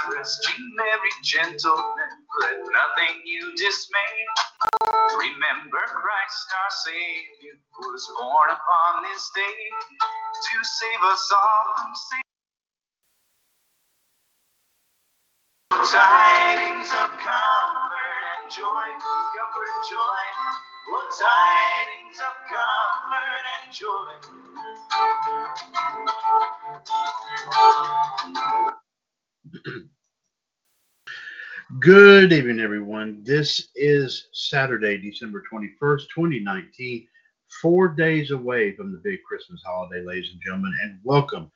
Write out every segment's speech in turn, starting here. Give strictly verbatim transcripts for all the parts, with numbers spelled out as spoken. God rest you, merry gentlemen, let nothing you dismay. Remember Christ our Savior, who was born upon this day to save us all from sin. Tidings of comfort and joy, comfort, joy. Oh, tidings of comfort and joy. Good evening, everyone. This is Saturday, December twenty-first, twenty nineteen, four days away from the big Christmas holiday, ladies and gentlemen, and welcome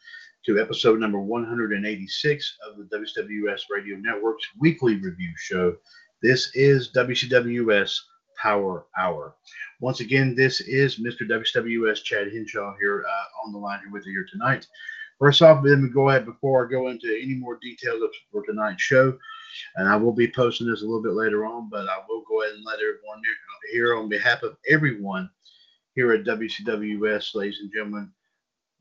to episode number one eighty-six of the W C W S Radio Network's weekly review show. This is W C W S Power Hour. Once again, this is Mister W C W S Chad Hinshaw here uh, on the line here with you here tonight. First off, let me go ahead before I go into any more details for tonight's show, and I will be posting this a little bit later on, but I will go ahead and let everyone here on behalf of everyone here at W C W S, ladies and gentlemen,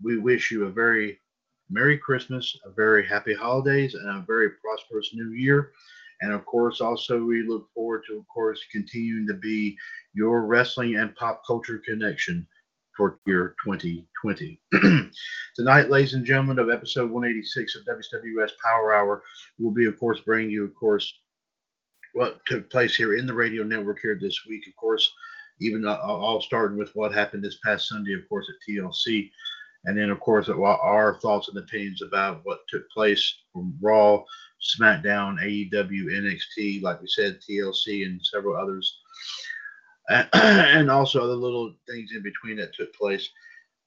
we wish you a very Merry Christmas, a very happy holidays, and a very prosperous new year. And of course, also we look forward to, of course, continuing to be your wrestling and pop culture connection for year twenty twenty. Tonight, ladies and gentlemen, of episode one eighty-six of W C W S Power Hour, we'll be, of course, bringing you, of course, what took place here in the radio network here this week, of course, even uh, all starting with what happened this past Sunday, of course, at T L C. And then, of course, our thoughts and opinions about what took place from Raw, SmackDown, A E W, N X T, like we said, T L C, and several others. And also other little things in between that took place.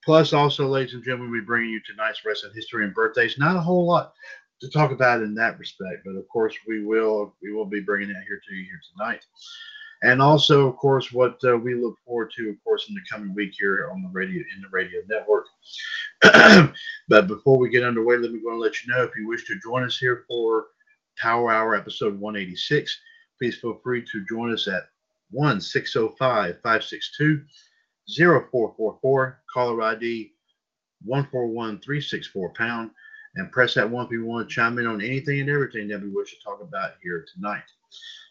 Plus, also, ladies and gentlemen, we bring you tonight's wrestling history and birthdays. Not a whole lot to talk about in that respect, but, of course, we will we will be bringing that here to you here tonight. And also, of course, what uh, we look forward to, of course, in the coming week here on the radio in the radio network. But before we get underway, let me go and let you know if you wish to join us here for Power Hour episode one eighty-six, please feel free to join us at one six zero five, five six two, zero four four four, caller I D one four one, three six four pound, and press that one if you want to chime in on anything and everything that we wish to talk about here tonight.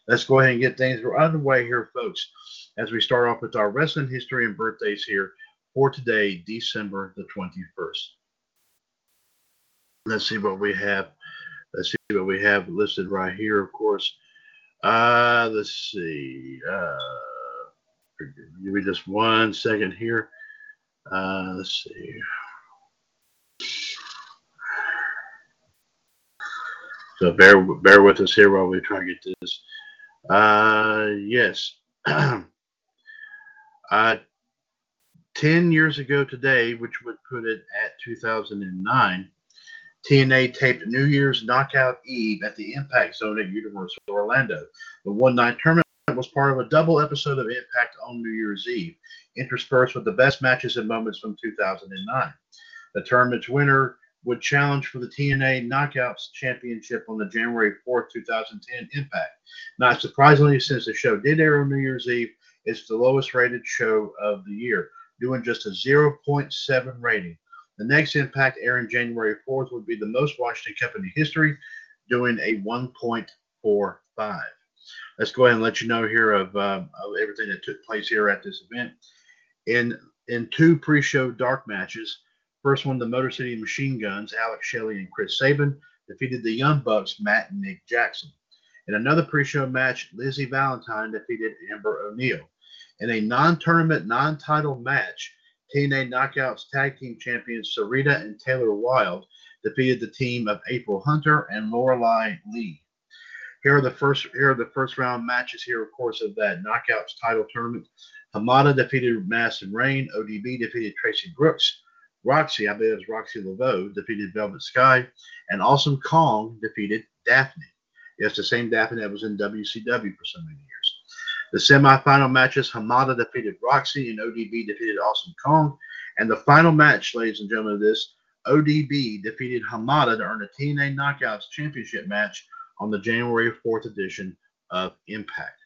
Let's go ahead and get things underway here, folks, as we start off with our wrestling history and birthdays here for today, December the twenty-first. Let's see what we have. Let's see what we have listed right here, of course. Uh, let's see. Uh, give me just one second here. Uh, let's see. So bear, bear with us here while we try to get this. Uh, yes. uh, ten years ago today, which would put it at two thousand nine, T N A taped New Year's Knockout Eve at the Impact Zone at Universal Orlando. The one-night tournament was part of a double episode of Impact on New Year's Eve, interspersed with the best matches and moments from two thousand nine. The tournament's winner would challenge for the T N A Knockouts Championship on the January fourth, twenty ten Impact. Not surprisingly, since the show did air on New Year's Eve, it's the lowest-rated show of the year, doing just a zero point seven rating. The next Impact airing January fourth would be the most watched in company history, doing a one point four five. Let's go ahead and let you know here of, um, of everything that took place here at this event. In, in two pre-show dark matches, first one, the Motor City Machine Guns, Alex Shelley and Chris Sabin, defeated the Young Bucks, Matt and Nick Jackson. In another pre-show match, Lizzie Valentine defeated Amber O'Neill. In a non-tournament, non-title match, T N A Knockouts Tag Team Champions Sarita and Taylor Wilde defeated the team of April Hunter and Lorelai Lee. Here are the first here are the first round matches here, of course, of that Knockouts title tournament. Hamada defeated Madison Rain. O D B defeated Tracy Brooks. Roxy, I believe it was Roxy LaVeaux, defeated Velvet Sky. And Awesome Kong defeated Daphne. Yes, the same Daphne that was in W C W for so many years. The semifinal matches, Hamada defeated Roxy and O D B defeated Awesome Kong. And the final match, ladies and gentlemen, of this, O D B defeated Hamada to earn a T N A Knockouts Championship match on the January fourth edition of Impact.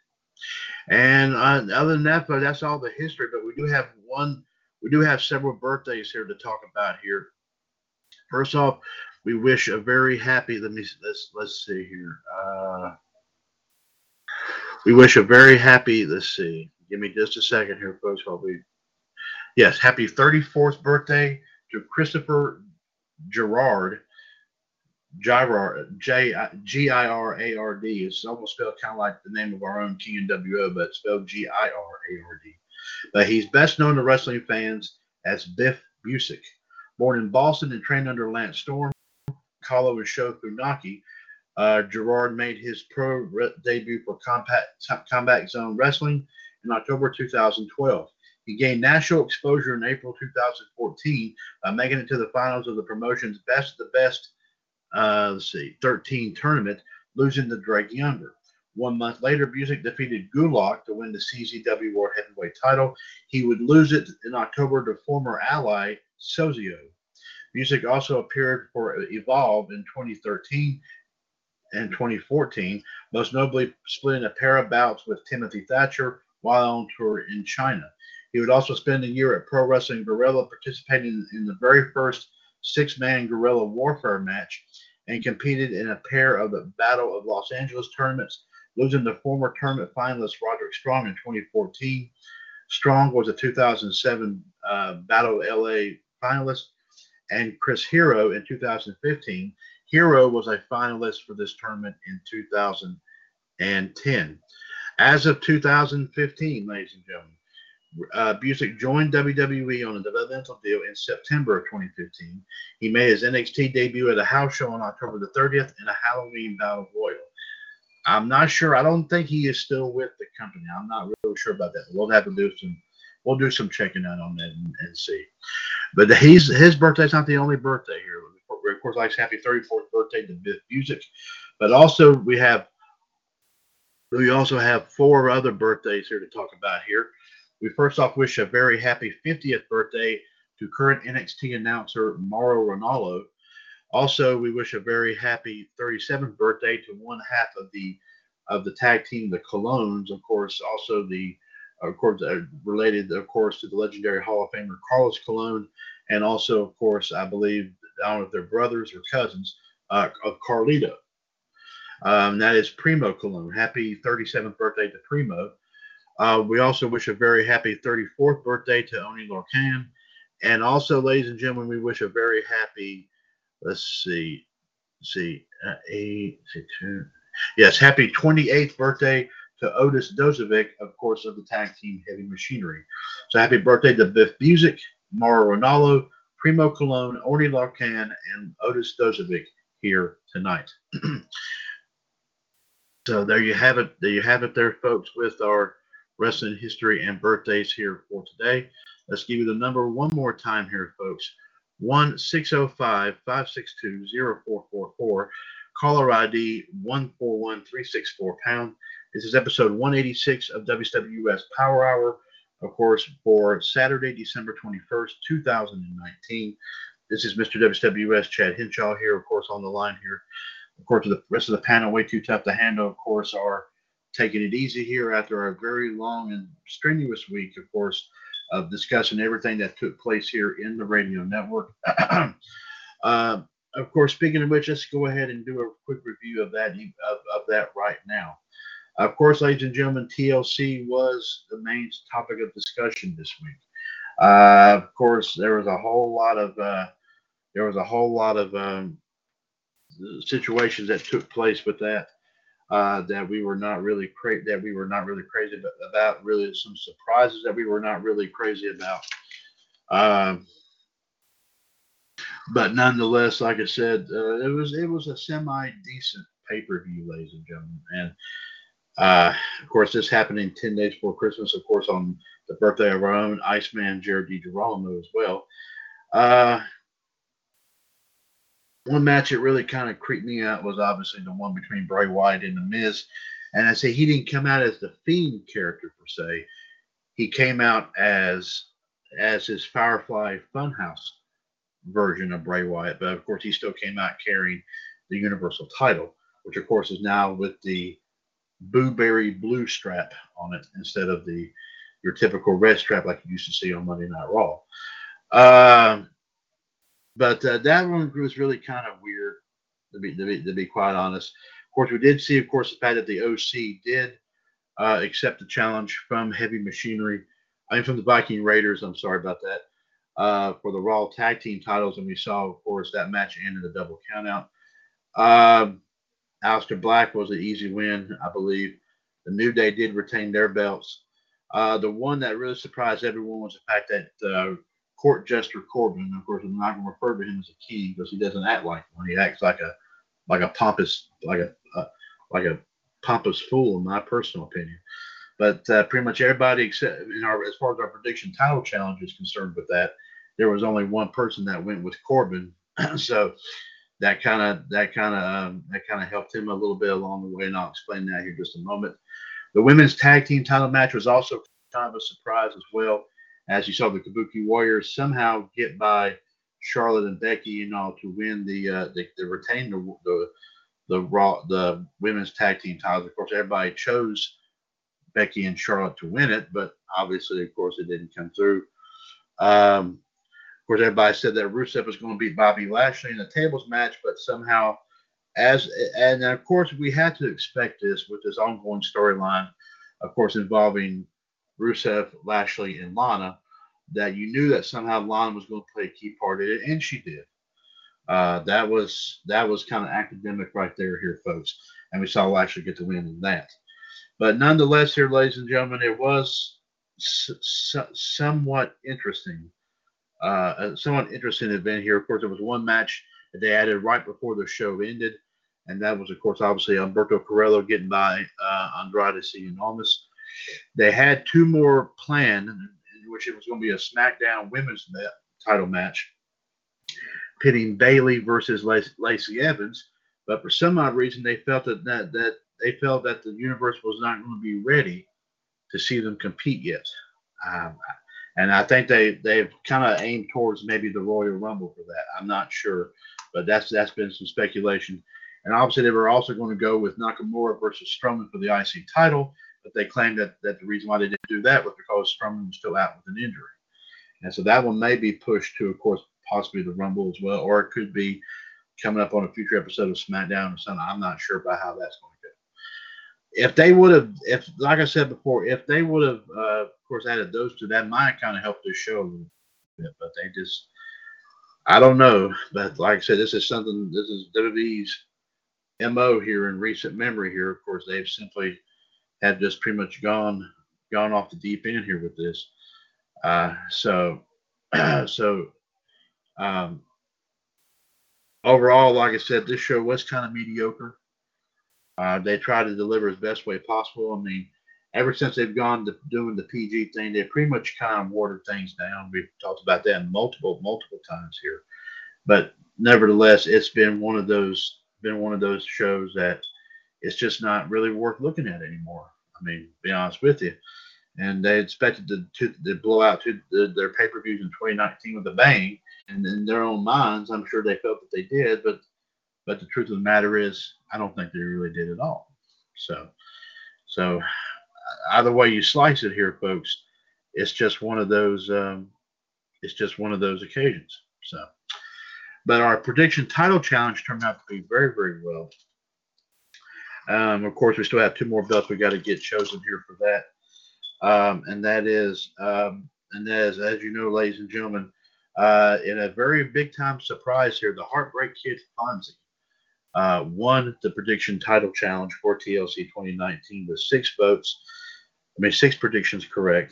And uh, other than that, that's all the history. But we do have one, we do have several birthdays here to talk about here. First off, We wish a very happy, let me, let's, let's see here. Uh, we wish a very happy, let's see. Give me just a second here, folks, while we, yes, happy thirty-fourth birthday to Christopher Girard. Girard, G I R A R D. It's almost spelled kind of like the name of our own T N W O, but spelled G I R A R D. But he's best known to wrestling fans as Biff Busick. Born in Boston and trained under Lance Storm, Kahlo, and Sho Funaki, uh, Girard made his pro re- debut for Combat, Combat Zone Wrestling in October two thousand twelve. He gained national exposure in April two thousand fourteen by making it to the finals of the promotion's Best of the Best Uh, let's see, thirteen tournament, losing to Drake Younger. One month later, Busick defeated Gulak to win the C Z W World Heavyweight title. He would lose it in October to former ally Sozio. Busick also appeared for Evolve in twenty thirteen and twenty fourteen, most notably splitting a pair of bouts with Timothy Thatcher while on tour in China. He would also spend a year at Pro Wrestling Guerrilla, participating in the very first six-man guerrilla warfare match, and competed in a pair of the Battle of Los Angeles tournaments, losing to former tournament finalist Roderick Strong in twenty fourteen. Strong was a two thousand seven uh, Battle of L A finalist, and Chris Hero in two thousand fifteen. Hero was a finalist for this tournament in two thousand ten. As of two thousand fifteen, ladies and gentlemen, Uh, Busick joined W W E on a developmental deal in September of twenty fifteen. He made his N X T debut at a house show on October the thirtieth in a Halloween Battle Royal. I'm not sure. I don't think he is still with the company. I'm not really sure about that. We'll have to do some. We'll do some checking out on that and, and see. But he's his birthday's not the only birthday here. We of course like happy thirty-fourth birthday to Biff Busick, but also we have we also have four other birthdays here to talk about here. We first off wish a very happy fiftieth birthday to current N X T announcer Mauro Ranallo. Also, we wish a very happy thirty-seventh birthday to one half of the of the tag team, the Colóns, of course. Also, the of course uh, related, of course, to the legendary Hall of Famer Carlos Colón, and also, of course, I believe I don't know if they're brothers or cousins uh, of Carlito. Um, that is Primo Colón. Happy thirty-seventh birthday to Primo. Uh, we also wish a very happy thirty-fourth birthday to Oney Lorcan. And also, ladies and gentlemen, we wish a very happy, let's see, let's see, uh, eight, six, two, yes, happy twenty-eighth birthday to Otis Dozovic, of course, of the tag team Heavy Machinery. So happy birthday to Biff Busick, Mauro Ranallo, Primo Colón, Oney Lorcan, and Otis Dozovic here tonight. So there you have it. There you have it there, folks, with our wrestling history and birthdays here for today. Let's give you the number one more time here, folks. one six zero five, five six two, zero four four four. Caller I D one four one three six four pound. This is episode one eighty-six of W C W S Power Hour, of course, for Saturday, December twenty-first, two thousand nineteen. This is Mister W C W S Chad Hinshaw here, of course, on the line here. Of course, the rest of the panel, way too tough to handle, of course, are taking it easy here after a very long and strenuous week, of course, of discussing everything that took place here in the radio network. uh, of course, speaking of which, let's go ahead and do a quick review of that of, of that right now. Of course, ladies and gentlemen, T L C was the main topic of discussion this week. Uh, of course, there was a whole lot of uh, there was a whole lot of um, situations that took place with that. Uh, that we were not really cra- that we were not really crazy about, really some surprises that we were not really crazy about. Uh, but nonetheless, like I said, uh, it was it was a semi-decent pay-per-view, ladies and gentlemen. And uh, of course, this happened in ten days before Christmas, of course, on the birthday of our own Iceman, Jared DiGirolamo, as well. Uh, One match that really kind of creeped me out was obviously the one between Bray Wyatt and The Miz. And I say he didn't come out as the Fiend character, per se. He came out as as his Firefly Funhouse version of Bray Wyatt. But, of course, he still came out carrying the Universal title, which, of course, is now with the Booberry Blue strap on it instead of the your typical red strap like you used to see on Monday Night Raw. Um. Uh, But uh, that one was really kind of weird, to be, to be to be quite honest. Of course, we did see, of course, the fact that the O C did uh, accept the challenge from Heavy Machinery. I mean, from the Viking Raiders. I'm sorry about that. Uh, for the Raw Tag Team titles, and we saw, of course, that match ended a double countout. Uh, Aleister Black was an easy win, I believe. The New Day did retain their belts. Uh, the one that really surprised everyone was the fact that uh, Court Jester Corbin, of course, I'm not going to refer to him as a king because he doesn't act like one. He acts like a like a pompous like a uh, like a pompous fool, in my personal opinion. But uh, pretty much everybody, except in our, as far as our prediction title challenge is concerned, with that, there was only one person that went with Corbin, so that kind of that kind of um, that kind of helped him a little bit along the way, and I'll explain that here in just a moment. The women's tag team title match was also kind of a surprise as well, as you saw the Kabuki Warriors somehow get by Charlotte and Becky, you know, to win the uh, they, they retain the the the raw the women's tag team titles. Of course, everybody chose Becky and Charlotte to win it, but obviously, of course, it didn't come through. Um, of course, everybody said that Rusev was going to beat Bobby Lashley in a tables match, but somehow, as and of course, we had to expect this with this ongoing storyline, of course, involving Rusev, Lashley, and Lana, that you knew that somehow Lana was going to play a key part in it, and she did. Uh, that was that was kind of academic right there, here, folks, and we saw Lashley get the win in that. But nonetheless, here, ladies and gentlemen, it was s- s- somewhat interesting, uh, a somewhat interesting event here. Of course, there was one match that they added right before the show ended, and that was, of course, obviously Humberto Carrillo getting by uh, Andrade Cien Almas. They had two more planned, in which it was going to be a SmackDown women's title match, pitting Bayley versus Lace- Lacey Evans. But for some odd reason, they felt that that, that They felt that the universe was not going to be ready to see them compete yet. Um, and I think they, they've kind of aimed towards maybe the Royal Rumble for that. I'm not sure, but that's that's been some speculation. And obviously, they were also going to go with Nakamura versus Strowman for the I C title, but they claimed that, that the reason why they didn't do that was because Strowman was still out with an injury. And so that one may be pushed to, of course, possibly the Rumble as well, or it could be coming up on a future episode of SmackDown or something. I'm not sure about how that's going. If they would have, if like I said before, if they would have, uh, of course, added those two, that might kind of help this show a little bit. But they just, I don't know. But like I said, this is something. This is W W E's M O here in recent memory. Here, of course, they've simply had just pretty much gone, gone off the deep end here with this. Uh, so, so um, overall, like I said, this show was kind of mediocre. Uh, they try to deliver as best way possible. I mean, ever since they've gone to doing the P G thing, they pretty much kind of watered things down. We've talked about that multiple, multiple times here. But nevertheless, it's been one of those been one of those shows that it's just not really worth looking at anymore. I mean, to be honest with you. And they expected to, to, to blow out to the, their pay-per-views in twenty nineteen with a bang. And in their own minds, I'm sure they felt that they did, but But the truth of the matter is, I don't think they really did at all. So, so either way you slice it here, folks, it's just one of those. Um, it's just one of those occasions. So, but our prediction title challenge turned out to be very, very well. Um, of course, we still have two more belts we got to get chosen here for that, um, and that is, um, and that is, as you know, ladies and gentlemen, uh, in a very big time surprise here, the Heartbreak Kid Fonzie Uh, won the prediction title challenge for T L C twenty nineteen with six votes. I mean, six predictions correct.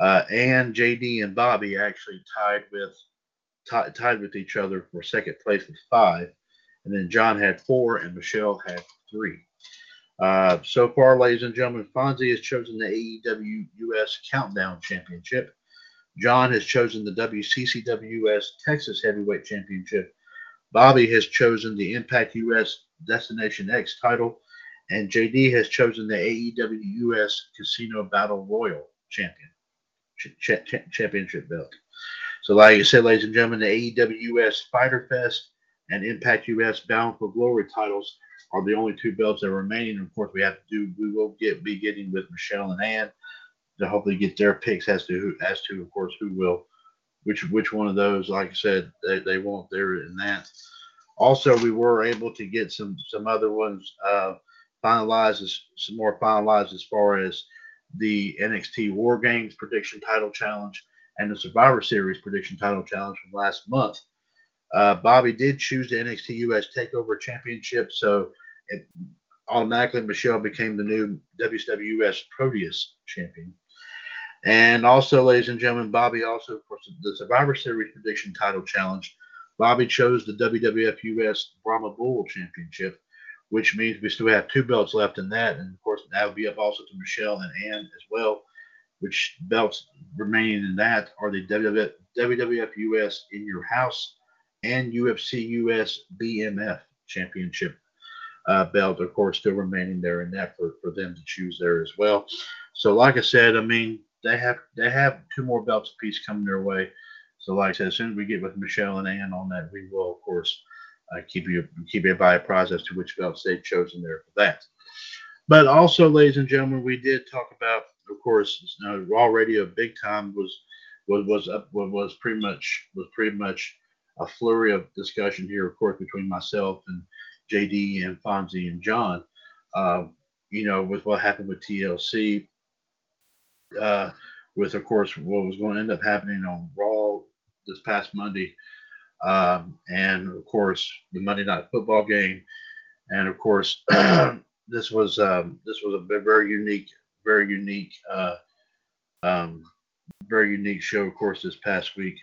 Uh, and J D and Bobby actually tied with t- tied with each other for second place with five. And then John had four and Michelle had three. Uh, so far, ladies and gentlemen, Fonzie has chosen the A E W U S Countdown Championship. John has chosen the W C C W S Texas Heavyweight Championship. Bobby has chosen the Impact U S Destination X title, and J D has chosen the A E W U S Casino Battle Royal Champion ch- ch- Championship belt. So, like I said, ladies and gentlemen, the A E W U S Fighter Fest and Impact U S Bound for Glory titles are the only two belts that are remaining. Of course, we have to do. We will get be getting with Michelle and Ann to hopefully get their picks as to who, as to of course who will which which one of those, like I said, they, they want there in that. Also, we were able to get some some other ones uh, finalized, as, some more finalized as far as the N X T War Games Prediction Title Challenge and the Survivor Series Prediction Title Challenge from last month. Uh, Bobby did choose the N X T U S TakeOver Championship, so it, automatically Michelle became the new W C W S Proteus Champion. And also, ladies and gentlemen, Bobby also, for the Survivor Series Prediction Title Challenge, Bobby chose the W W F U S Brahma Bull Championship, which means we still have two belts left in that. And, of course, that would be up also to Michelle and Ann as well, which belts remaining in that are the W W F U S In Your House and U F C U S B M F Championship uh, belt, of course, still remaining there in that for, for them to choose there as well. So, like I said, I mean, they have they have two more belts apiece coming their way. So, like I said, as soon as we get with Michelle and Ann on that, we will, of course, uh, keep you keep everybody apprised as to which belts they've chosen there for that. But also, ladies and gentlemen, we did talk about, of course, you know, Raw Radio big time was was was up, was pretty much was pretty much a flurry of discussion here, of course, between myself and J D and Fonzie and John. Uh, you know, with what happened with T L C. Uh, with, of course, what was going to end up happening on Raw this past Monday, um, and, of course, the Monday Night Football game, and, of course, this was um, this was a very unique, very unique, uh, um, very unique show, of course, this past week.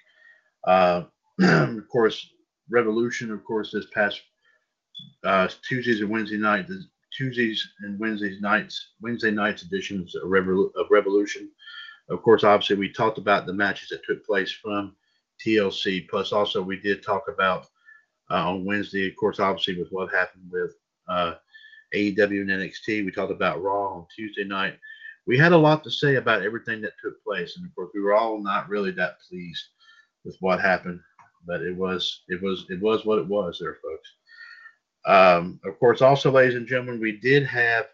Uh, of course, Revolution, of course, this past uh, Tuesdays and Wednesday night. This, Tuesdays and Wednesdays nights, Wednesday nights editions of, Revol- of Revolution. Of course, obviously, we talked about the matches that took place from T L C. Plus, also, we did talk about uh, on Wednesday, of course, obviously, with what happened with uh, A E W and N X T. We talked about Raw on Tuesday night. We had a lot to say about everything that took place, and of course, we were all not really that pleased with what happened. But it was, it was, it was what it was, there, folks. Um, of course, also, ladies and gentlemen, we did have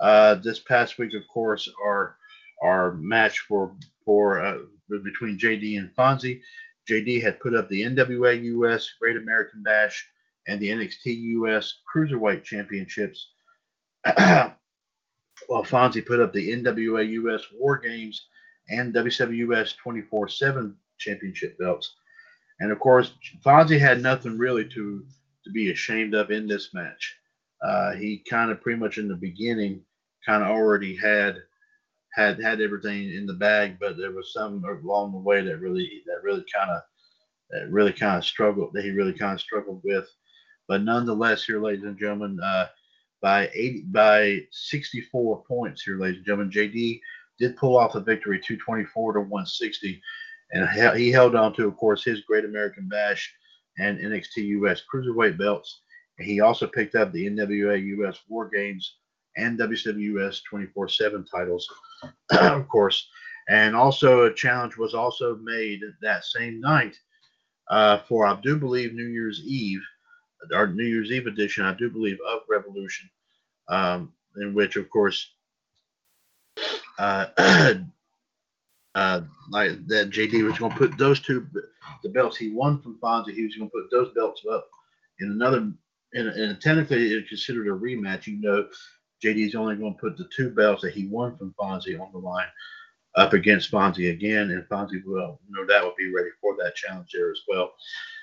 uh, this past week, of course, our our match for for uh, between J D and Fonzie. J D had put up the N W A U S Great American Bash and the N X T U S Cruiserweight Championships, while Fonzie put up the N W A U S War Games and W C W S twenty-four seven Championship belts. And of course, Fonzie had nothing really to to be ashamed of in this match. Uh, he kind of pretty much in the beginning kind of already had had had everything in the bag, but there was some along the way that really that really kind of that really kind of struggled that he really kind of struggled with. But nonetheless, here, ladies and gentlemen, uh, by eighty by sixty-four points here, ladies and gentlemen, J D did pull off a victory, two twenty-four to one sixty, and he held on to, of course, his Great American Bash and N X T U S Cruiserweight belts. And he also picked up the N W A U S War Games and W C W S twenty-four seven titles, of course. And also a challenge was also made that same night uh, for, I do believe, New Year's Eve, our New Year's Eve edition, I do believe, of Revolution, um, in which, of course, uh, Uh, like that J D was going to put those two, the belts he won from Fonzie, he was going to put those belts up in another, and, and technically it's considered a rematch. You know, J D's only going to put the two belts that he won from Fonzie on the line up against Fonzie again, and Fonzie will, you know, that would be ready for that challenge there as well.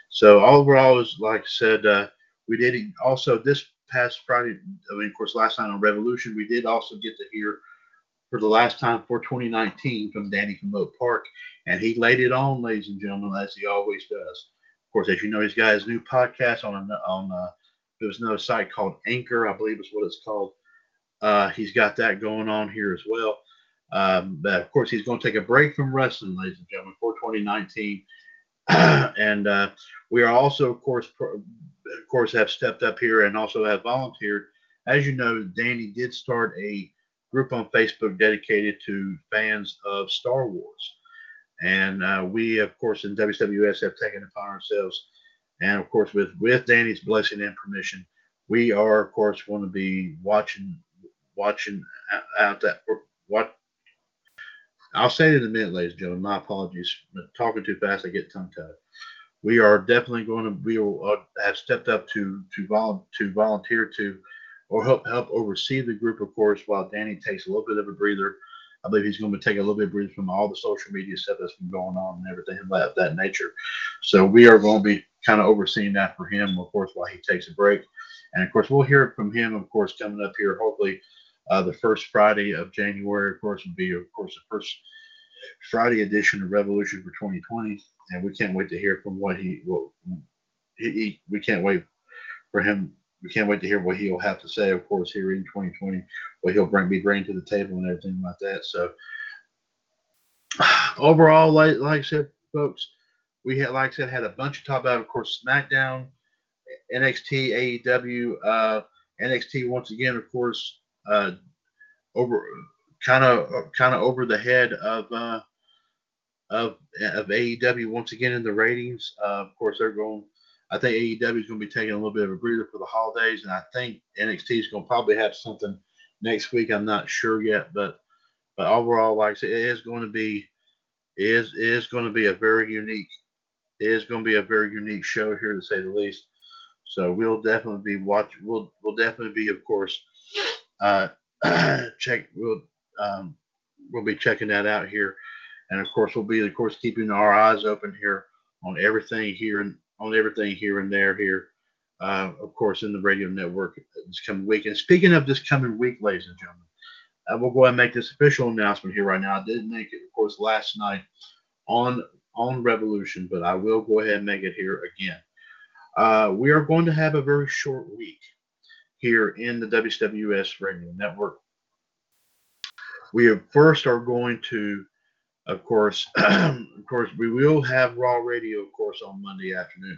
So overall, is like I said, uh, we did also this past Friday, I mean, of course, last night on Revolution, we did also get to hear for the last time for twenty nineteen from Danny from Oak Park. And he laid it on, ladies and gentlemen, as he always does. Of course, as you know, he's got his new podcast on, a, on a, there was another site called Anchor, I believe is what it's called. Uh, he's got that going on here as well. Um, but, of course, he's going to take a break from wrestling, ladies and gentlemen, for twenty nineteen. and uh, we are also, of course, pro, of course, have stepped up here and also have volunteered. As you know, Danny did start a group on Facebook dedicated to fans of Star Wars. And uh, we, of course, in W C W S have taken it upon ourselves. And, of course, with, with Danny's blessing and permission, we are, of course, going to be watching watching out that, watch, I'll say it in a minute, ladies and gentlemen. My apologies. I'm talking too fast, I get tongue tied. We are definitely going to, we will uh, have stepped up to to, vol to volunteer to or help help oversee the group, of course, while Danny takes a little bit of a breather. I believe he's going to be taking a little bit of a breather from all the social media stuff that's been going on and everything of that nature. So we are going to be kind of overseeing that for him, of course, while he takes a break. And, of course, we'll hear from him, of course, coming up here, hopefully, uh, the first Friday of January, of course, will be, of course, the first Friday edition of Revolution for twenty twenty. And we can't wait to hear from what he will. He, he, we can't wait for him. We can't wait to hear what he'll have to say, of course, here in twenty twenty, what he'll bring, be bringing to the table and everything like that. So, overall, like, like I said, folks, we had, like I said, had a bunch to talk about. Of course, SmackDown, N X T, A E W, uh, N X T once again, of course, uh, over kind of kind of over the head of uh, of of A E W once again in the ratings. Uh, of course, they're going. I think A E W is going to be taking a little bit of a breather for the holidays, and I think N X T is going to probably have something next week. I'm not sure yet, but but overall, like I said, it is going to be it is it is going to be a very unique it is going to be a very unique show here, to say the least. So we'll definitely be watch. We'll we'll definitely be, of course, uh, check. We'll um, we'll be checking that out here, and of course, we'll be of course keeping our eyes open here on everything here and. on everything here and there here, uh, of course, in the radio network this coming week. And speaking of this coming week, ladies and gentlemen, I will go ahead and make this official announcement here right now. I didn't make it, of course, last night on, on Revolution, but I will go ahead and make it here again. Uh, we are going to have a very short week here in the W C W S radio network. We first are going to Of course, of course, we will have Raw Radio, of course, on Monday afternoon.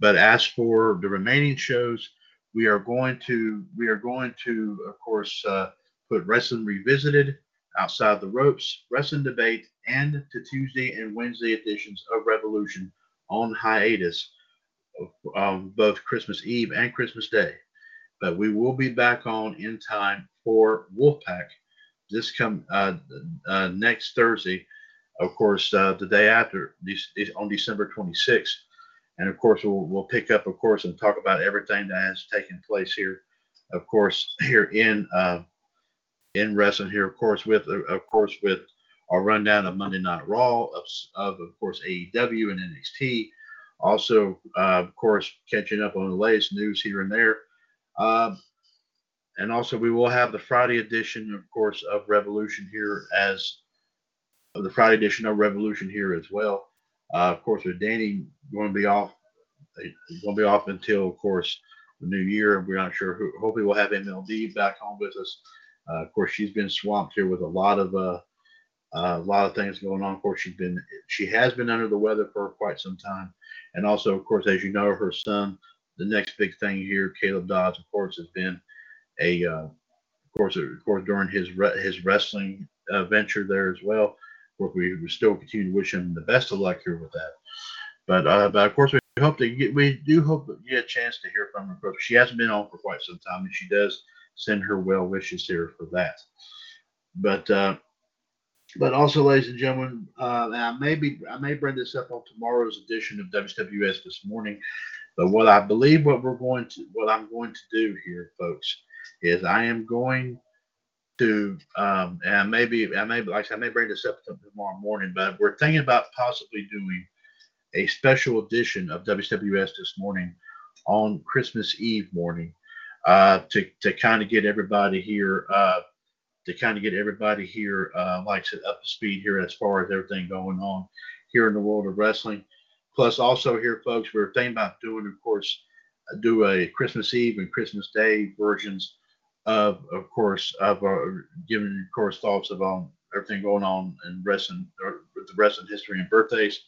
But as for the remaining shows, we are going to, we are going to, of course, uh, put Wrestling Revisited, Outside the Ropes, Wrestling Debate, and the Tuesday and Wednesday editions of Revolution on hiatus, um, both Christmas Eve and Christmas Day. But we will be back on in time for Wolfpack. This come uh, uh, next Thursday, of course, uh, the day after, on December twenty-sixth. And, of course, we'll, we'll pick up, of course, and talk about everything that has taken place here, of course, here in uh, in wrestling here, of course, with of course with our rundown of Monday Night Raw, of, of, of course, A E W and N X T. Also, uh, of course, catching up on the latest news here and there. Uh, And also, we will have the Friday edition, of course, of Revolution here as of the Friday edition of Revolution here as well. Uh, of course, with Danny going to be off, going to be off until, of course, the new year. We're not sure who. Hopefully, we'll have M L D back home with us. Uh, of course, she's been swamped here with a lot of uh, uh, a lot of things going on. Of course, she's been she has been under the weather for quite some time, and also, of course, as you know, her son. The next big thing here, Caleb Dodds, of course, has been. A uh, of course, of course, during his re his wrestling uh, venture there as well. Of course, we, we still continue to wish him the best of luck here with that. But uh, but of course, we hope to get we do hope that you get a chance to hear from her. But she hasn't been on for quite some time, and she does send her well wishes here for that. But uh, but also, ladies and gentlemen, uh, and I may be I may bring this up on tomorrow's edition of W C W S this morning. But what I believe what we're going to what I'm going to do here, folks. Is I am going to, um, and maybe I may, like I may bring this up tomorrow morning, but we're thinking about possibly doing a special edition of W C W S this morning on Christmas Eve morning, uh, to to kind of get everybody here, uh, to kind of get everybody here, uh, like I said, up to speed here as far as everything going on here in the world of wrestling. Plus, also here, folks, we're thinking about doing, of course, do a Christmas Eve and Christmas Day versions. Of of course of uh, giving of course thoughts about everything going on in wrestling or the wrestling history and birthdays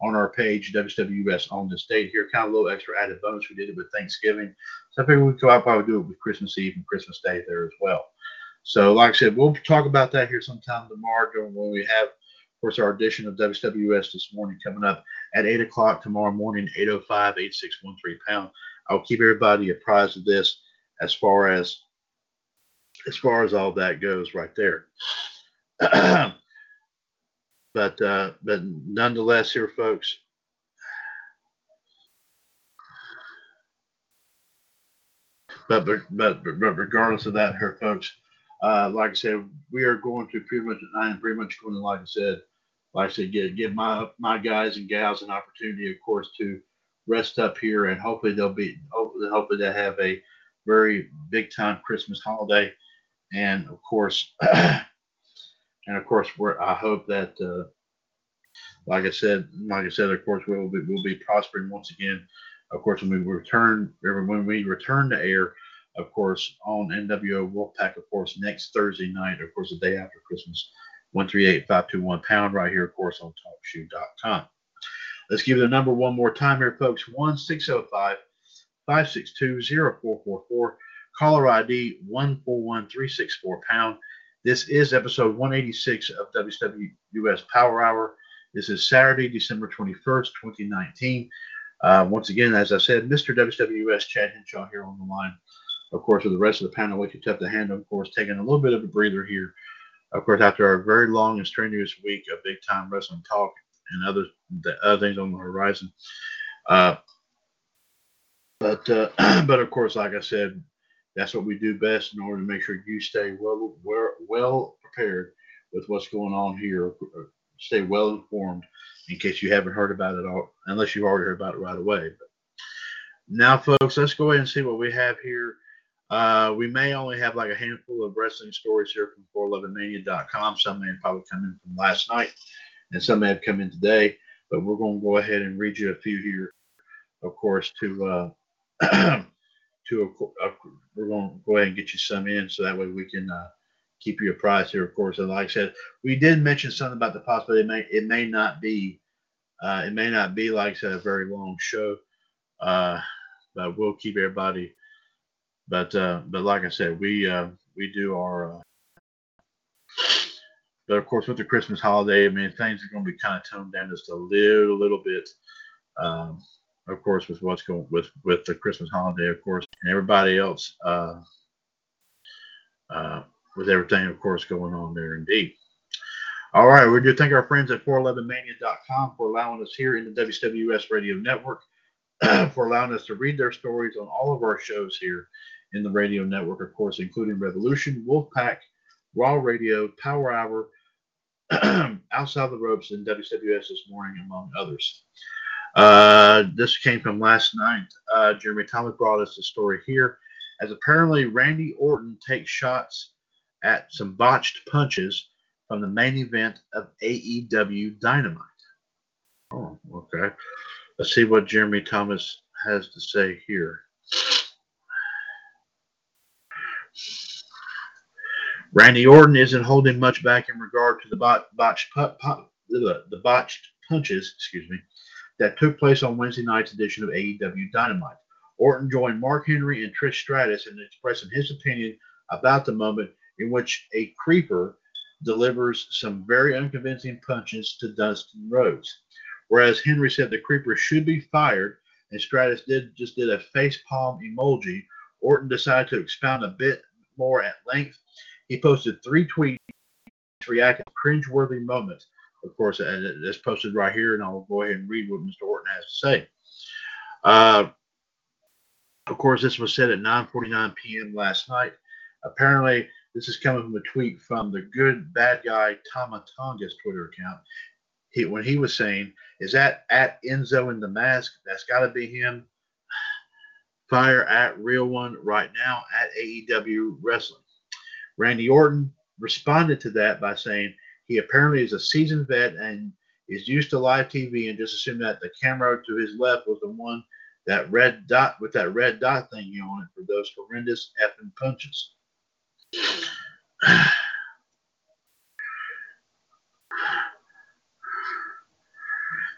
on our page W C W S on this date here. Kind of a little extra added bonus. We did it with Thanksgiving. So I think we could probably do it with Christmas Eve and Christmas Day there as well. So like I said, we'll talk about that here sometime tomorrow during when we have of course our edition of W C W S this morning coming up at eight o'clock tomorrow morning, eight oh five eight six one three pound. I'll keep everybody apprised of this as far as As far as all that goes right there. But uh, but nonetheless, here, folks. But but but, but regardless of that, here, folks. Uh, like I said, we are going to pretty much. I am pretty much going to, like I said, like I said, give give my my guys and gals an opportunity, of course, to rest up here, and hopefully they'll be hopefully they have a very big time Christmas holiday, and of course, and of course, we're, I hope that, uh, like I said, like I said, of course, we will be we'll be prospering once again. Of course, when we return, when we return to air. Of course, on N W O Wolfpack, of course, next Thursday night, of course, the day after Christmas, one three eight, five two one, pound, right here, of course, on talk shoe dot com. Let's give you the number one more time here, folks, one six zero five, five six two, zero four four four, caller I D one four one, three six four, pound. This is episode one eighty-six of W C W S Power Hour. This is Saturday, December twenty-first, twenty nineteen. Uh, once again, as I said, Mister W C W S Chad Hinshaw here on the line. Of course, with the rest of the panel, we could tap the hand, of course, taking a little bit of a breather here. Of course, after our very long and strenuous week of big-time wrestling talk and other, the other things on the horizon. Uh, but, uh, but of course, like I said, that's what we do best in order to make sure you stay well, well, well prepared with what's going on here. Stay well informed in case you haven't heard about it all, unless you've already heard about it right away. But now, folks, let's go ahead and see what we have here. Uh, we may only have like a handful of wrestling stories here from four eleven mania dot com. Some may have probably come in from last night, and some may have come in today. But we're going to go ahead and read you a few here, of course, to uh, to uh, we're going to go ahead and get you some in, so that way we can uh, keep you apprised here, of course. And like I said, we did mention something about the possibility. It may it may not be uh, it may not be like I said a very long show, uh, but we'll keep everybody. But uh, but like I said, we uh, we do our. Uh, but of course, with the Christmas holiday, I mean, things are going to be kind of toned down just a little little bit. Um, of course, with what's going with with the Christmas holiday, of course, and everybody else uh, uh, with everything, of course, going on there. Indeed. All right, we do thank our friends at four eleven mania dot com for allowing us here in the W C W S Radio Network, for allowing us to read their stories on all of our shows here in the radio network, of course, including Revolution, Wolfpack, Raw Radio, Power Hour, Outside the Ropes, and W C W S This Morning, among others. Uh, this came from last night. Uh, Jeremy Tyler brought us the story here, as apparently Randy Orton takes shots at some botched punches from the main event of A E W Dynamite. Oh, okay. Let's see what Jeremy Thomas has to say here. Randy Orton isn't holding much back in regard to the bot, botched, put, put, the, the botched punches, excuse me, that took place on Wednesday night's edition of A E W Dynamite. Orton joined Mark Henry and Trish Stratus in expressing his opinion about the moment in which a creeper delivers some very unconvincing punches to Dustin Rhodes. Whereas Henry said the creeper should be fired, and Stratus did just did a face palm emoji, Orton decided to expound a bit more at length. He posted three tweets reacting to cringeworthy moments. Of course, it's posted right here, and I'll go ahead and read what Mister Orton has to say. Uh, of course, this was said at nine forty-nine p.m. last night. Apparently, this is coming from a tweet from the good bad guy Tama Tonga's Twitter account. He, when he was saying, is that at Enzo in the mask? That's got to be him. Fire at Real One right now at A E W Wrestling. Randy Orton responded to that by saying he apparently is a seasoned vet and is used to live T V, and just assumed that the camera to his left was the one that red dot with that red dot thingy on it for those horrendous effing punches.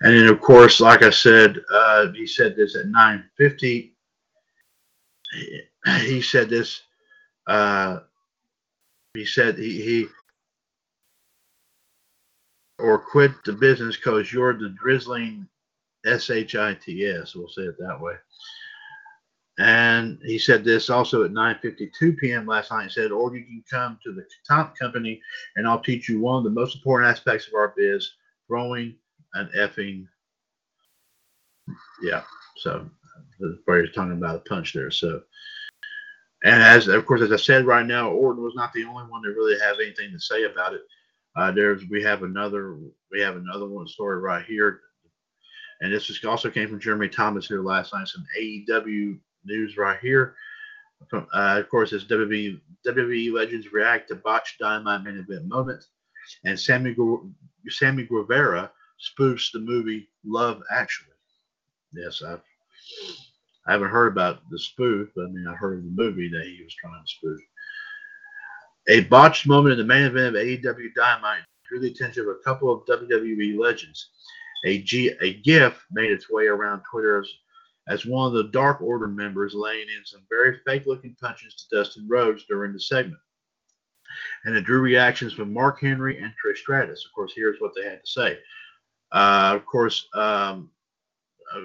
And then, of course, like I said, uh, he said this at nine fifty. He, he said this. Uh, he said he, he or quit the business because you're the drizzling shits. We'll say it that way. And he said this also at nine fifty-two p.m. last night. He said, or you can come to the top company and I'll teach you one of the most important aspects of our biz, throwing an effing. Yeah, so Bray's talking about a punch there. So, and as of course, as I said right now, Orton was not the only one that really has anything to say about it. Uh, there's we have another we have another one story right here, and this is also came from Jeremy Thomas here last night. Some A E W news right here. From, uh, of course, it's W W E, W W E legends react to botched Dynamite main event moment, and Sammy Sammy Guevara spoofs the movie Love Actually. Yes, I've, I haven't heard about the spoof, but I mean, I heard of the movie that he was trying to spoof. A botched moment in the main event of A E W Dynamite drew the attention of a couple of W W E legends. A, G, a GIF made its way around Twitter as, as one of the Dark Order members laying in some very fake-looking punches to Dustin Rhodes during the segment. And it drew reactions from Mark Henry and Trish Stratus. Of course, here's what they had to say. Uh, of course, um,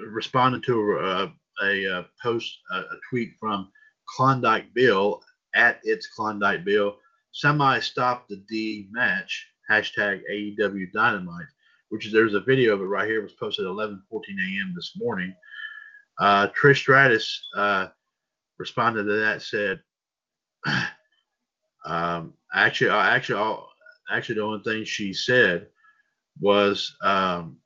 responding to a, a, a post, a, a tweet from Klondike Bill, at It's Klondike Bill, somebody stopped the D match, hashtag A E W Dynamite, which is, there's a video of it right here. It was posted at eleven fourteen a.m. this morning. Uh, Trish Stratus uh, responded to that, said, um, actually, actually, actually, the only thing she said was, um,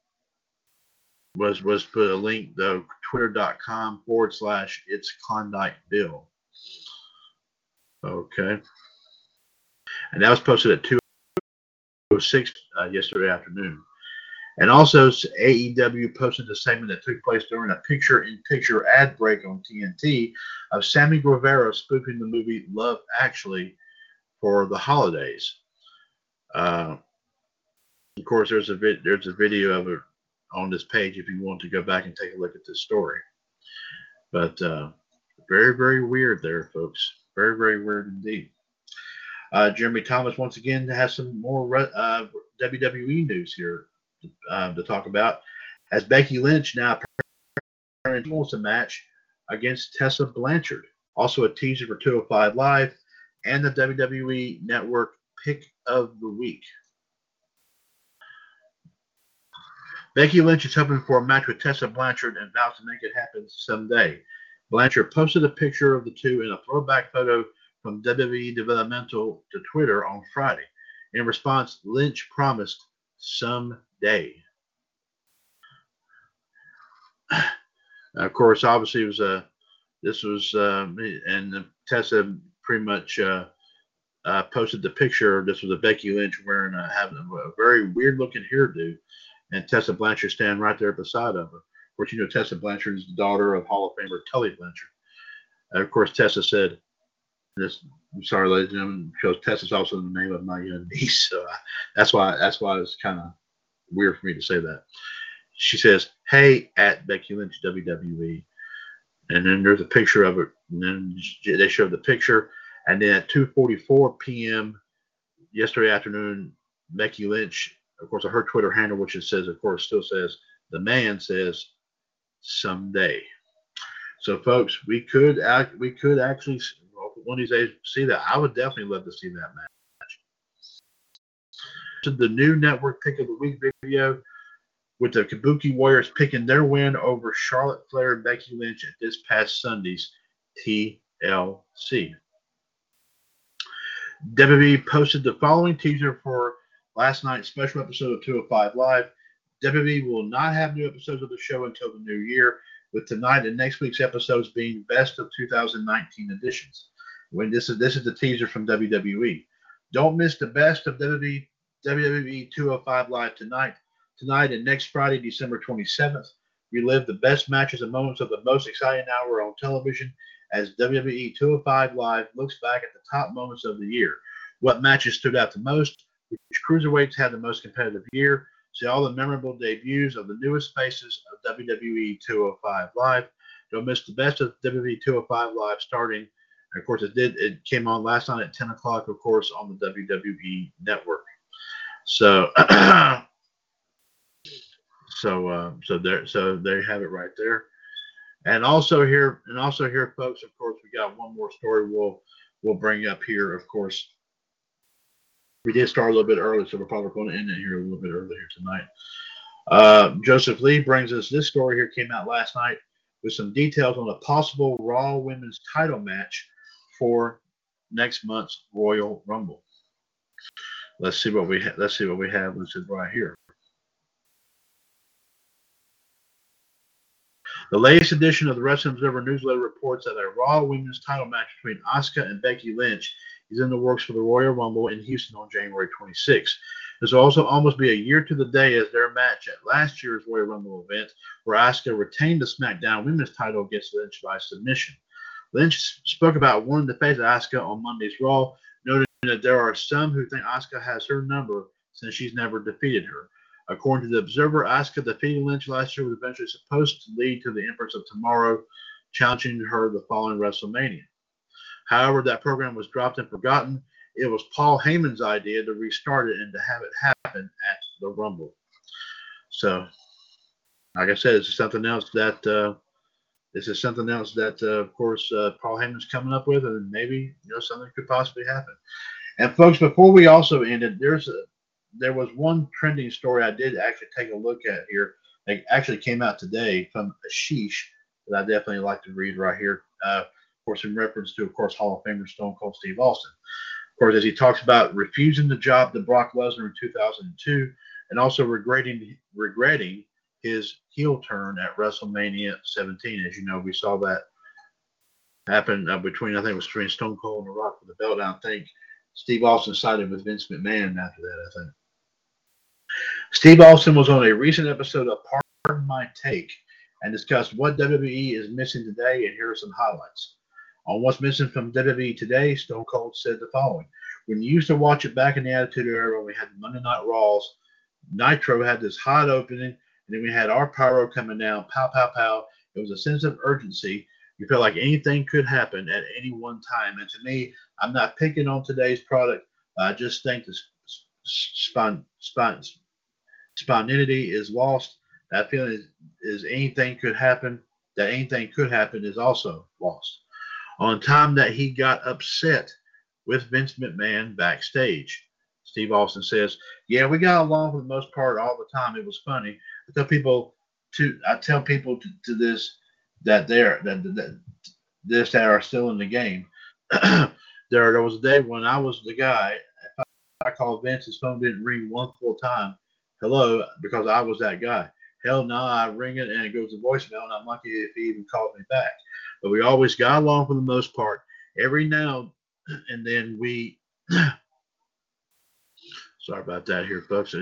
was, was put a link to twitter.com forward slash It's Klondike Bill. Okay. And that was posted at two oh six uh, yesterday afternoon. And also, A E W posted a segment that took place during a picture-in-picture ad break on T N T of Sammy Guevara spoofing the movie Love Actually for the holidays. Uh, of course, there's a vi- there's a video of it on this page if you want to go back and take a look at this story. But uh, very, very weird there, folks. Very, very weird indeed. Uh, Jeremy Thomas, once again, has some more re- uh, W W E news here uh, to talk about. As Becky Lynch now holds a match against Tessa Blanchard. Also a teaser for two oh five Live and the W W E Network Pick of the Week. Becky Lynch is hoping for a match with Tessa Blanchard and vows to make it happen someday. Blanchard posted a picture of the two in a throwback photo from W W E Developmental to Twitter on Friday. In response, Lynch promised someday. Now, of course, obviously, it was a, this was, uh, and Tessa pretty much uh, uh, posted the picture. This was a Becky Lynch wearing a, having a very weird-looking hairdo, and Tessa Blanchard standing right there beside of her. Of course, you know, Tessa Blanchard is the daughter of Hall of Famer Tully Blanchard. And of course, Tessa said, "This, I'm sorry, ladies and gentlemen, because Tessa's also the name of my young niece. So I, that's why that's why it's kind of weird for me to say that." She says, "Hey, at Becky Lynch, W W E." And then there's a picture of it. And then they showed the picture. And then at two forty-four p.m. yesterday afternoon, Becky Lynch, of course, her Twitter handle, which it says, of course, still says, "The man says, someday." So, folks, we could act, we could actually one of these days see that. I would definitely love to see that match. To the new network pick of the week video with the Kabuki Warriors picking their win over Charlotte Flair and Becky Lynch at this past Sunday's T L C. W W E posted the following teaser for last night's special episode of two oh five Live. W W E will not have new episodes of the show until the new year, with tonight and next week's episodes being best of two thousand nineteen editions. When this is this is the teaser from W W E. Don't miss the best of W W E, W W E two oh five Live tonight. Tonight and next Friday, December twenty-seventh, relive the best matches and moments of the most exciting hour on television as W W E two oh five Live looks back at the top moments of the year. What matches stood out the most? Which cruiserweights had the most competitive year? See all the memorable debuts of the newest faces of W W E two oh five Live. Don't miss the best of W W E two oh five Live starting. And of course, it did. It came on last night at ten o'clock, of course, on the W W E Network. So, so, uh, so there, so they have it right there. And also here, and also here, folks. Of course, we got one more story we'll we'll bring up here. Of course, We did start a little bit early, so we're probably going to end it here a little bit earlier tonight. Uh, Joseph Lee brings us this story here, came out last night with some details on a possible Raw women's title match for next month's Royal Rumble. Let's see what we ha- let's see what we have listed right here. The latest edition of the Wrestling Observer newsletter reports that a Raw women's title match between Asuka and Becky Lynch is in the works for the Royal Rumble in Houston on January twenty-sixth. This will also almost be a year to the day as their match at last year's Royal Rumble event, where Asuka retained the SmackDown women's title against Lynch by submission. Lynch spoke about wanting to face Asuka on Monday's Raw, noting that there are some who think Asuka has her number since she's never defeated her. According to the Observer, Asuka defeating Lynch last year was eventually supposed to lead to the Empress of Tomorrow challenging her the following WrestleMania. However, that program was dropped and forgotten. It was Paul Heyman's idea to restart it and to have it happen at the Rumble. So, like I said, this is something else that uh, this is something else that, uh, of course, uh, Paul Heyman's coming up with, and maybe you know something could possibly happen. And folks, before we also ended, there's a There was one trending story I did actually take a look at here. It actually came out today from Ashish that I definitely like to read right here. Uh, of course, in reference to, of course, Hall of Famer Stone Cold Steve Austin. Of course, as he talks about refusing the job to Brock Lesnar in two thousand two and also regretting regretting his heel turn at WrestleMania seventeen. As you know, we saw that happen uh, between, I think it was between Stone Cold and The Rock for the belt. I think Steve Austin sided with Vince McMahon after that, I think. Steve Austin was on a recent episode of Pardon My Take and discussed what W W E is missing today, and here are some highlights. On what's missing from W W E today, Stone Cold said the following. When you used to watch it back in the Attitude Era, we had Monday Night Raws, Nitro had this hot opening, and then we had our pyro coming down, pow, pow, pow. It was a sense of urgency. You felt like anything could happen at any one time. And to me, I'm not picking on today's product. I just think the spon- spon- spontaneity is lost. That feeling is, is anything could happen. That anything could happen is also lost. On time that he got upset with Vince McMahon backstage, Steve Austin says, "Yeah, we got along for the most part all the time. It was funny. I tell people to I tell people to, to this that they're that, that, that this that are still in the game. there, there was a day when I was the guy. If I, I called Vince, his phone didn't ring one full time. Hello, because I was that guy. Hell no, nah, I ring it and it goes to voicemail, and I'm lucky if he even called me back. But we always got along for the most part. Every now and then we, sorry about that here, folks.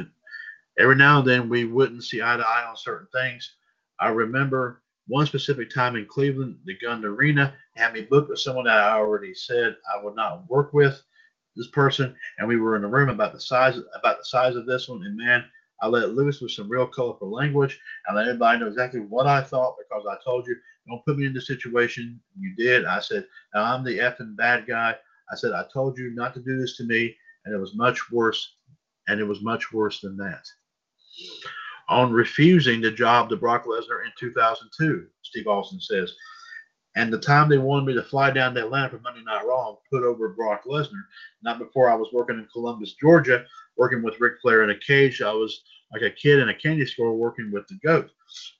Every now and then we wouldn't see eye to eye on certain things. I remember one specific time in Cleveland, the Gund Arena, had me booked with someone that I already said I would not work with, this person, and we were in a room about the size about the size of this one, and man, I let loose with some real colorful language. I let everybody know exactly what I thought because I told you, don't put me in this situation. You did. I said, now I'm the effing bad guy. I said, I told you not to do this to me. And it was much worse. And it was much worse than that. On refusing the job to Brock Lesnar in two thousand two, Steve Austin says, and the time they wanted me to fly down to Atlanta for Monday Night Raw and put over Brock Lesnar, not before I was working in Columbus, Georgia, working with Ric Flair in a cage. I was like a kid in a candy store working with the GOAT.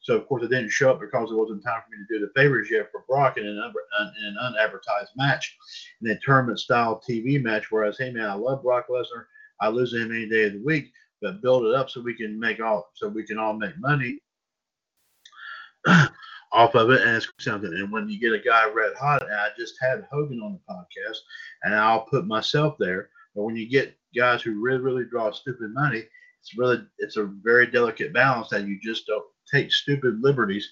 So, of course, it didn't show up because it wasn't time for me to do the favors yet for Brock in an, un- in an unadvertised match, in a tournament-style T V match, whereas, hey, man, I love Brock Lesnar. I lose to him any day of the week, but build it up so we can make all so we can all make money off of it, and it's something. And when you get a guy red hot, and I just had Hogan on the podcast, and I'll put myself there. But when you get guys who really, really draw stupid money, it's really it's a very delicate balance that you just don't take stupid liberties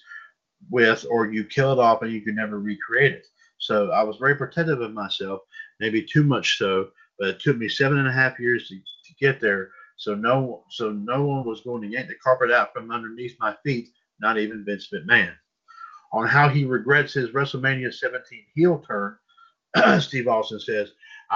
with, or you kill it off and you can never recreate it. So I was very protective of myself, maybe too much so, but it took me seven and a half years to, to get there. So no, so no one was going to yank the carpet out from underneath my feet, not even Vince McMahon. On how he regrets his WrestleMania seventeen heel turn, Steve Austin says,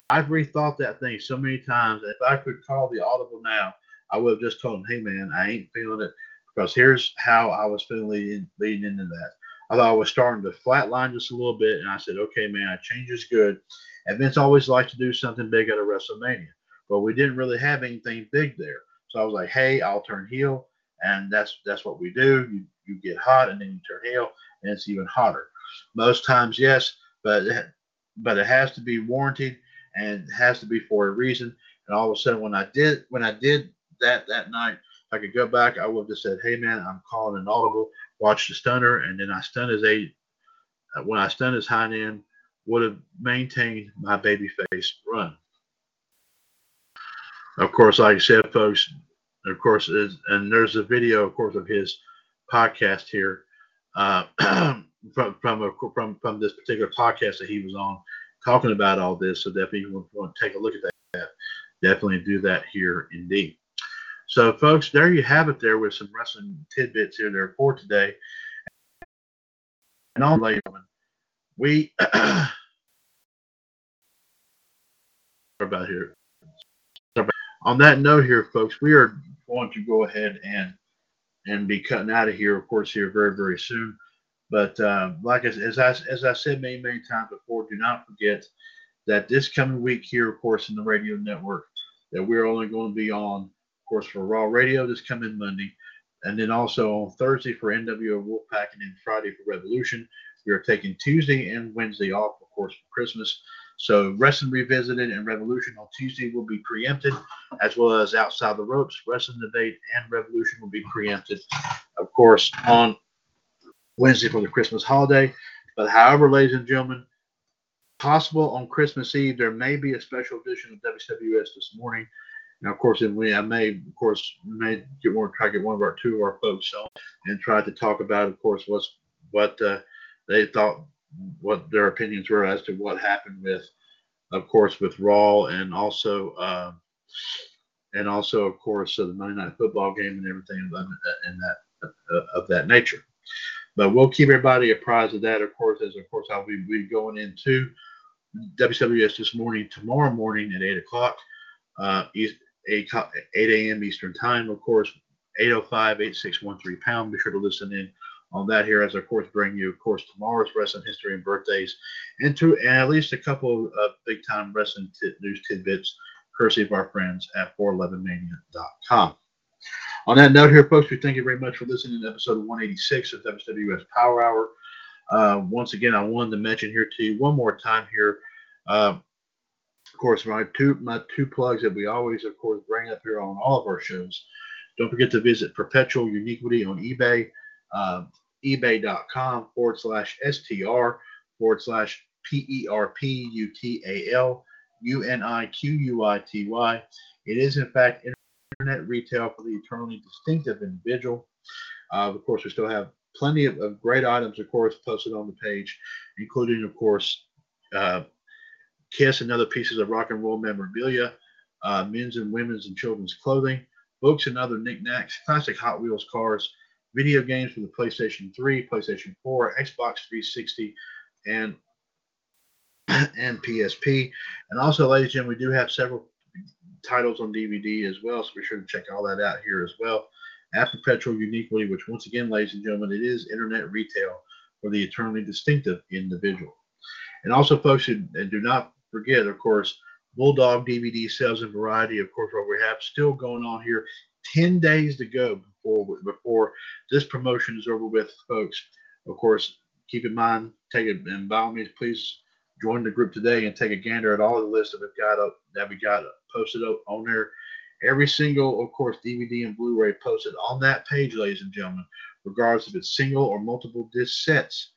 I've rethought that thing so many times. If I could call the audible now, I would have just told him, hey, man, I ain't feeling it, because here's how I was feeling leading, leading into that. I thought I was starting to flatline just a little bit, and I said, okay, man, change is good. And Vince always likes to do something big at a WrestleMania. but we didn't really have anything big there. So I was like, hey, I'll turn heel. And that's that's what we do. You you get hot and then you turn heel, and it's even hotter. Most times, yes, but it, but it has to be warranted, and it has to be for a reason. And all of a sudden, when I did when I did that that night, if I could go back, I would have just said, hey, man, I'm calling an audible, watch the stunner, and then I stunned his eight. When I stunned his hind end, would have maintained my babyface run. Of course, like I said, folks, of course, is and there's a video, of course, of his podcast here uh, from from from from this particular podcast that he was on, talking about all this. So definitely, you want to take a look at that. Definitely do that here, indeed. So, folks, there you have it. There with some wrestling tidbits here there for today. And on later, we sorry about here. Sorry about, on that note, here, folks, we are going to go ahead and and be cutting out of here, of course, here very very soon. But uh, like as as I as I said many many times before, do not forget that this coming week here, of course, in the radio network, that we're only going to be on, of course, for Raw Radio this coming Monday. And then also on Thursday for N W O Wolfpack, and then Friday for Revolution. We are taking Tuesday and Wednesday off, of course, for Christmas. So Wrestling Revisited and Revolution on Tuesday will be preempted, as well as Outside the Ropes. Wrestling Debate and Revolution will be preempted, of course, on Wednesday for the Christmas holiday. But however, ladies and gentlemen, possible on Christmas Eve, there may be a special edition of W C W S This Morning. Now, of course, and we, I may, of course, may get one, try to get one of our two of our folks on and try to talk about, of course, what's what uh, they thought, what their opinions were as to what happened with, of course, with Raw, and also, uh, and also, of course, uh, the Monday Night Football game and everything and that uh, of that nature. But we'll keep everybody apprised of that, of course, as of course I'll be, be going into W C W S This Morning tomorrow morning at eight o'clock. Uh, East, eight a.m. Eastern Time, of course, eight oh five, eight six one three pound. Be sure to listen in on that here as I, of course, bring you, of course, tomorrow's wrestling history and birthdays, and, to, and at least a couple of big-time wrestling t- news tidbits, courtesy of our friends at four eleven mania dot com. On that note here, folks, we thank you very much for listening to episode one eighty-six of W C W S Power Hour. Uh, once again, I wanted to mention here to you one more time here, uh, of course, my two my two plugs that we always, of course, bring up here on all of our shows. Don't forget to visit Perpetual Uniquity on eBay, uh, ebay.com forward slash STR forward slash P E R P U T A L U N I Q U I T Y. It is, in fact, internet retail for the eternally distinctive individual. Uh, of course, we still have plenty of, of great items, of course, posted on the page, including, of course, uh, Kiss and other pieces of rock and roll memorabilia, uh, men's and women's and children's clothing, books and other knickknacks, classic Hot Wheels cars, video games for the PlayStation three, PlayStation four, Xbox three sixty, and and P S P. And also, ladies and gentlemen, we do have several titles on D V D as well, so be sure to check all that out here as well at Perpetual Uniquely, which once again, ladies and gentlemen, it is internet retail for the eternally distinctive individual. And also, folks, and do not forget, of course, Bulldog D V D sales and variety, of course, what we have still going on here. ten days to go before before this promotion is over with, folks. Of course, keep in mind, take it, and by all means, please join the group today and take a gander at all the lists that we've got up, that we got posted up on there. Every single, of course, D V D and Blu-ray posted on that page, ladies and gentlemen, regardless if it's single or multiple disc sets,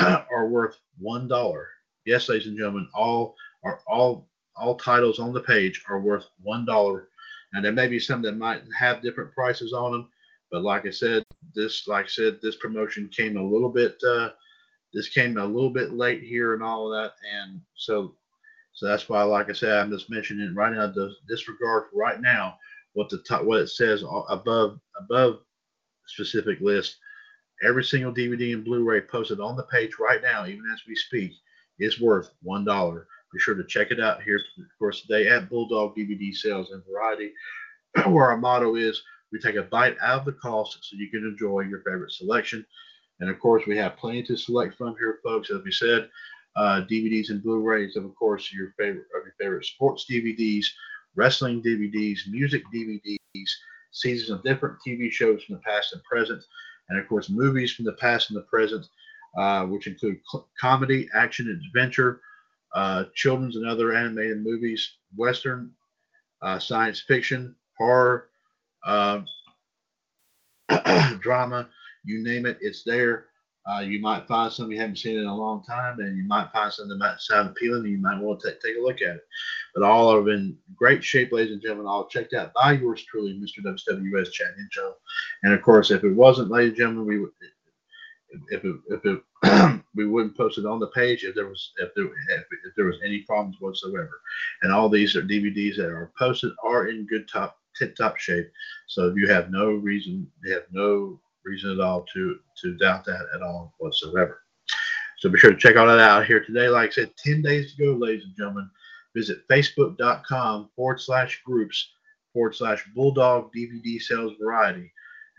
are worth one dollar. Yes, ladies and gentlemen, all are all all titles on the page are worth one dollar. Now there may be some that might have different prices on them, but like I said, this like I said, this promotion came a little bit uh, this came a little bit late here and all of that, and so so that's why, like I said, I'm just mentioning right now. The disregard right now what the top, what it says above above specific list. Every single D V D and Blu-ray posted on the page right now, even as we speak, is worth one dollar. Be sure to check it out here, of course, today at Bulldog D V D Sales and Variety, where our motto is, we take a bite out of the cost so you can enjoy your favorite selection. And, of course, we have plenty to select from here, folks. As we said, uh, D V Ds and Blu-rays of, of course, your favorite, of your favorite sports D V Ds, wrestling D V Ds, music D V Ds, seasons of different T V shows from the past and present, and of course movies from the past and the present, uh, which include cl- comedy, action, adventure, uh, children's and other animated movies, Western, uh, science fiction, horror, uh, drama, you name it, it's there. Uh, you might find something you haven't seen in a long time, and you might find something that might sound appealing, and you might want to take, take a look at it. But all are in great shape, ladies and gentlemen, all checked out by yours truly, Mister W C W S, Chad Hinshaw. And, of course, if it wasn't, ladies and gentlemen, we would, if it, if it, we wouldn't post it on the page if there was if there, if, if there was any problems whatsoever. And all these are D V Ds that are posted are in good top tip-top shape, so you have no reason, you have no reason at all to to doubt that at all whatsoever. So be sure to check all that out here today. Like I said, ten days ago, ladies and gentlemen, visit facebook.com forward slash groups forward slash Bulldog D V D Sales Variety.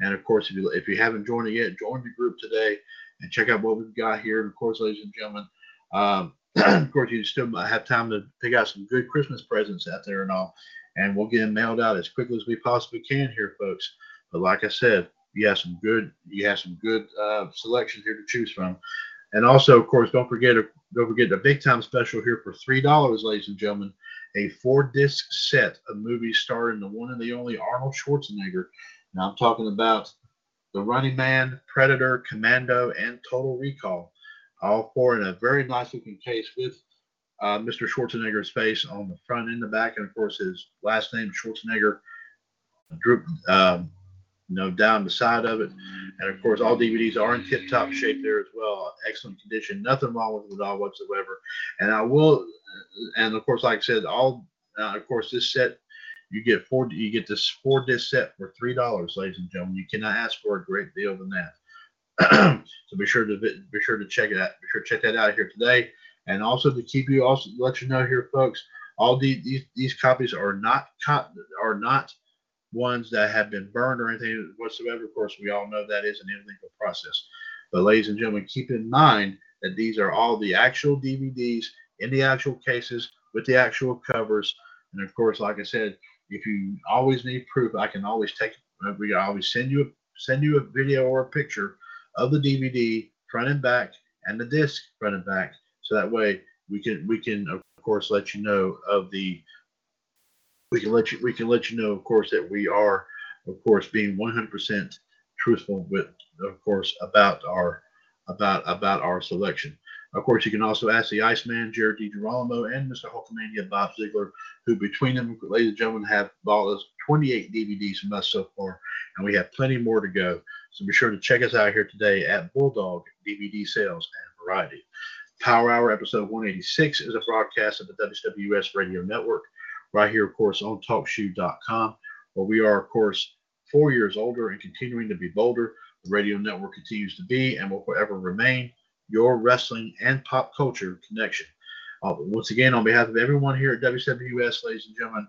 And of course, if you if you haven't joined it yet, join the group today and check out what we've got here. And of course, ladies and gentlemen, um, of course, you still might have time to pick out some good Christmas presents out there and all. And we'll get them mailed out as quickly as we possibly can here, folks. But like I said, You have some good, you have some good uh, selection here to choose from, and also, of course, don't forget, don't forget the big time special here for three dollars, ladies and gentlemen, a four disc set of movies starring the one and the only Arnold Schwarzenegger. Now I'm talking about The Running Man, Predator, Commando, and Total Recall, all four in a very nice looking case with uh, Mister Schwarzenegger's face on the front and the back, and of course his last name Schwarzenegger. Um, You know, down the side of it. And of course, all D V Ds are in tip-top shape there as well. Excellent condition. Nothing wrong with it at all whatsoever. And I will, and of course, like I said, all, uh, of course, this set, you get four, you get this four disc set for three dollars, ladies and gentlemen. You cannot ask for a great deal than that. So be sure to, be sure to check it out. Be sure to check that out here today. And also to keep you, also let you know here, folks, all the, these, these copies are not, are not, ones that have been burned or anything whatsoever. Of course, we all know that is an illegal process. But ladies and gentlemen, keep in mind that these are all the actual D V Ds in the actual cases with the actual covers. And of course, like I said, if you always need proof, I can always take, we can always send you, send you a video or a picture of the D V D front and back and the disc front and back. So that way we can, we can of course let you know of the, We can let you. We can let you know, of course, that we are, of course, being one hundred percent truthful with, of course, about our, about about our selection. Of course, you can also ask the Iceman, Jared DiGirolamo, and Mister Hulkamania, Bob Ziegler, who between them, ladies and gentlemen, have bought us twenty-eight D V Ds from us so far, and we have plenty more to go. So be sure to check us out here today at Bulldog D V D Sales and Variety. Power Hour episode one eighty-six is a broadcast of the W C W S Radio Network. Right here, of course, on talk shoe dot com, where we are, of course, four years older and continuing to be bolder. The radio network continues to be and will forever remain your wrestling and pop culture connection. Uh, once again, on behalf of everyone here at W C W S, ladies and gentlemen,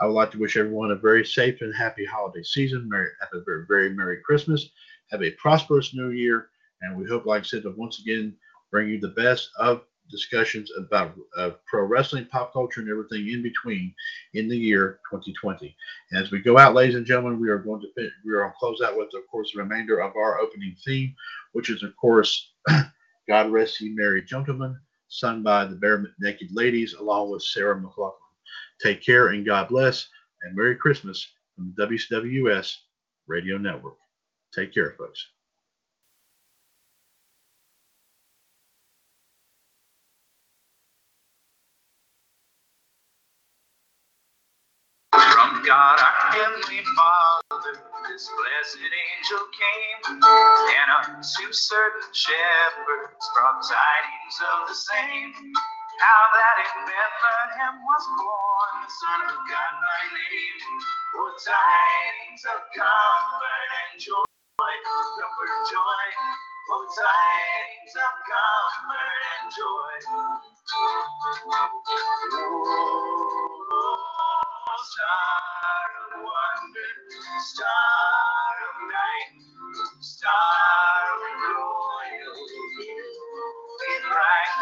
I would like to wish everyone a very safe and happy holiday season. Merry, have a very, very Merry Christmas. Have a prosperous New Year. And we hope, like I said, to once again bring you the best of discussions about uh, pro wrestling, pop culture, and everything in between in the year twenty twenty. And as we go out, ladies and gentlemen, we are going to fit, we are going to close out with, of course, the remainder of our opening theme, which is, of course, God Rest Ye Merry Gentlemen, sung by the Bare Naked Ladies, along with Sarah McLachlan. Take care and God bless, and Merry Christmas from the W C W S Radio Network. Take care, folks. God, our heavenly Father, this blessed angel came, and unto certain shepherds brought tidings of the same, how that in Bethlehem was born the Son of God by name, for tidings of comfort and joy, comfort and joy, for tidings of comfort and joy. Oh, Star of wonder, star of night, star of glory, in bright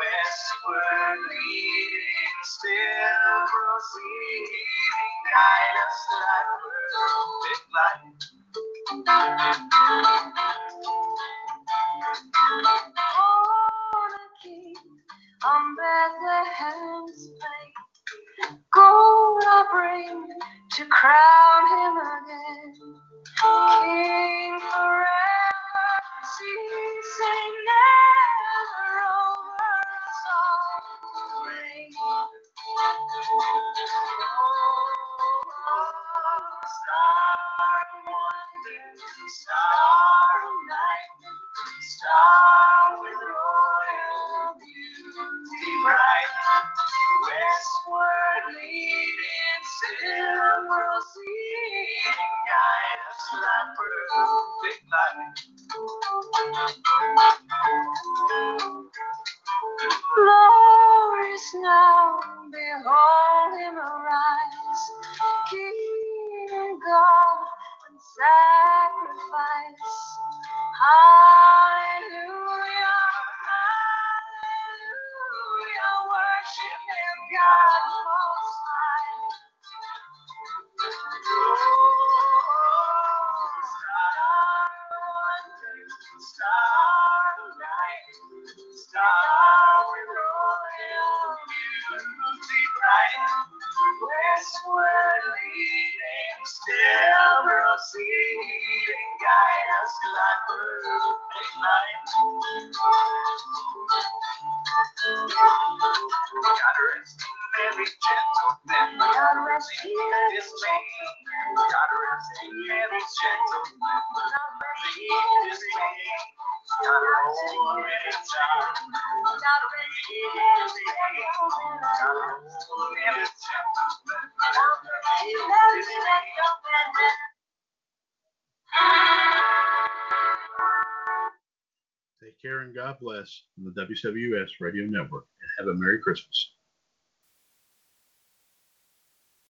westward leading still. still proceeding dynasty on Bethlehem's plate, gold I bring to crown him again, king forever. Sing, sing, never over us all reign. Oh, star, wonder, star of night, star with royal beauty bright, westward leading, silver seeding, guide us to that perfect light. Glorious now, behold him arise, King and God and sacrifice. Hallelujah, hallelujah, worship him, God most high. Oh, star, wonder, star of night, star with royal beauty bright, westward leading, still proceeding, guide us to thy perfect light. God rest every gentle thing, God rest in dismay. God rest every gentle thing, God rest in dismay. God rest every child, God rest in dismay. God rest every gentle thing, God rest in dismay. Take care and God bless from the W C W S Radio Network, and have a Merry Christmas.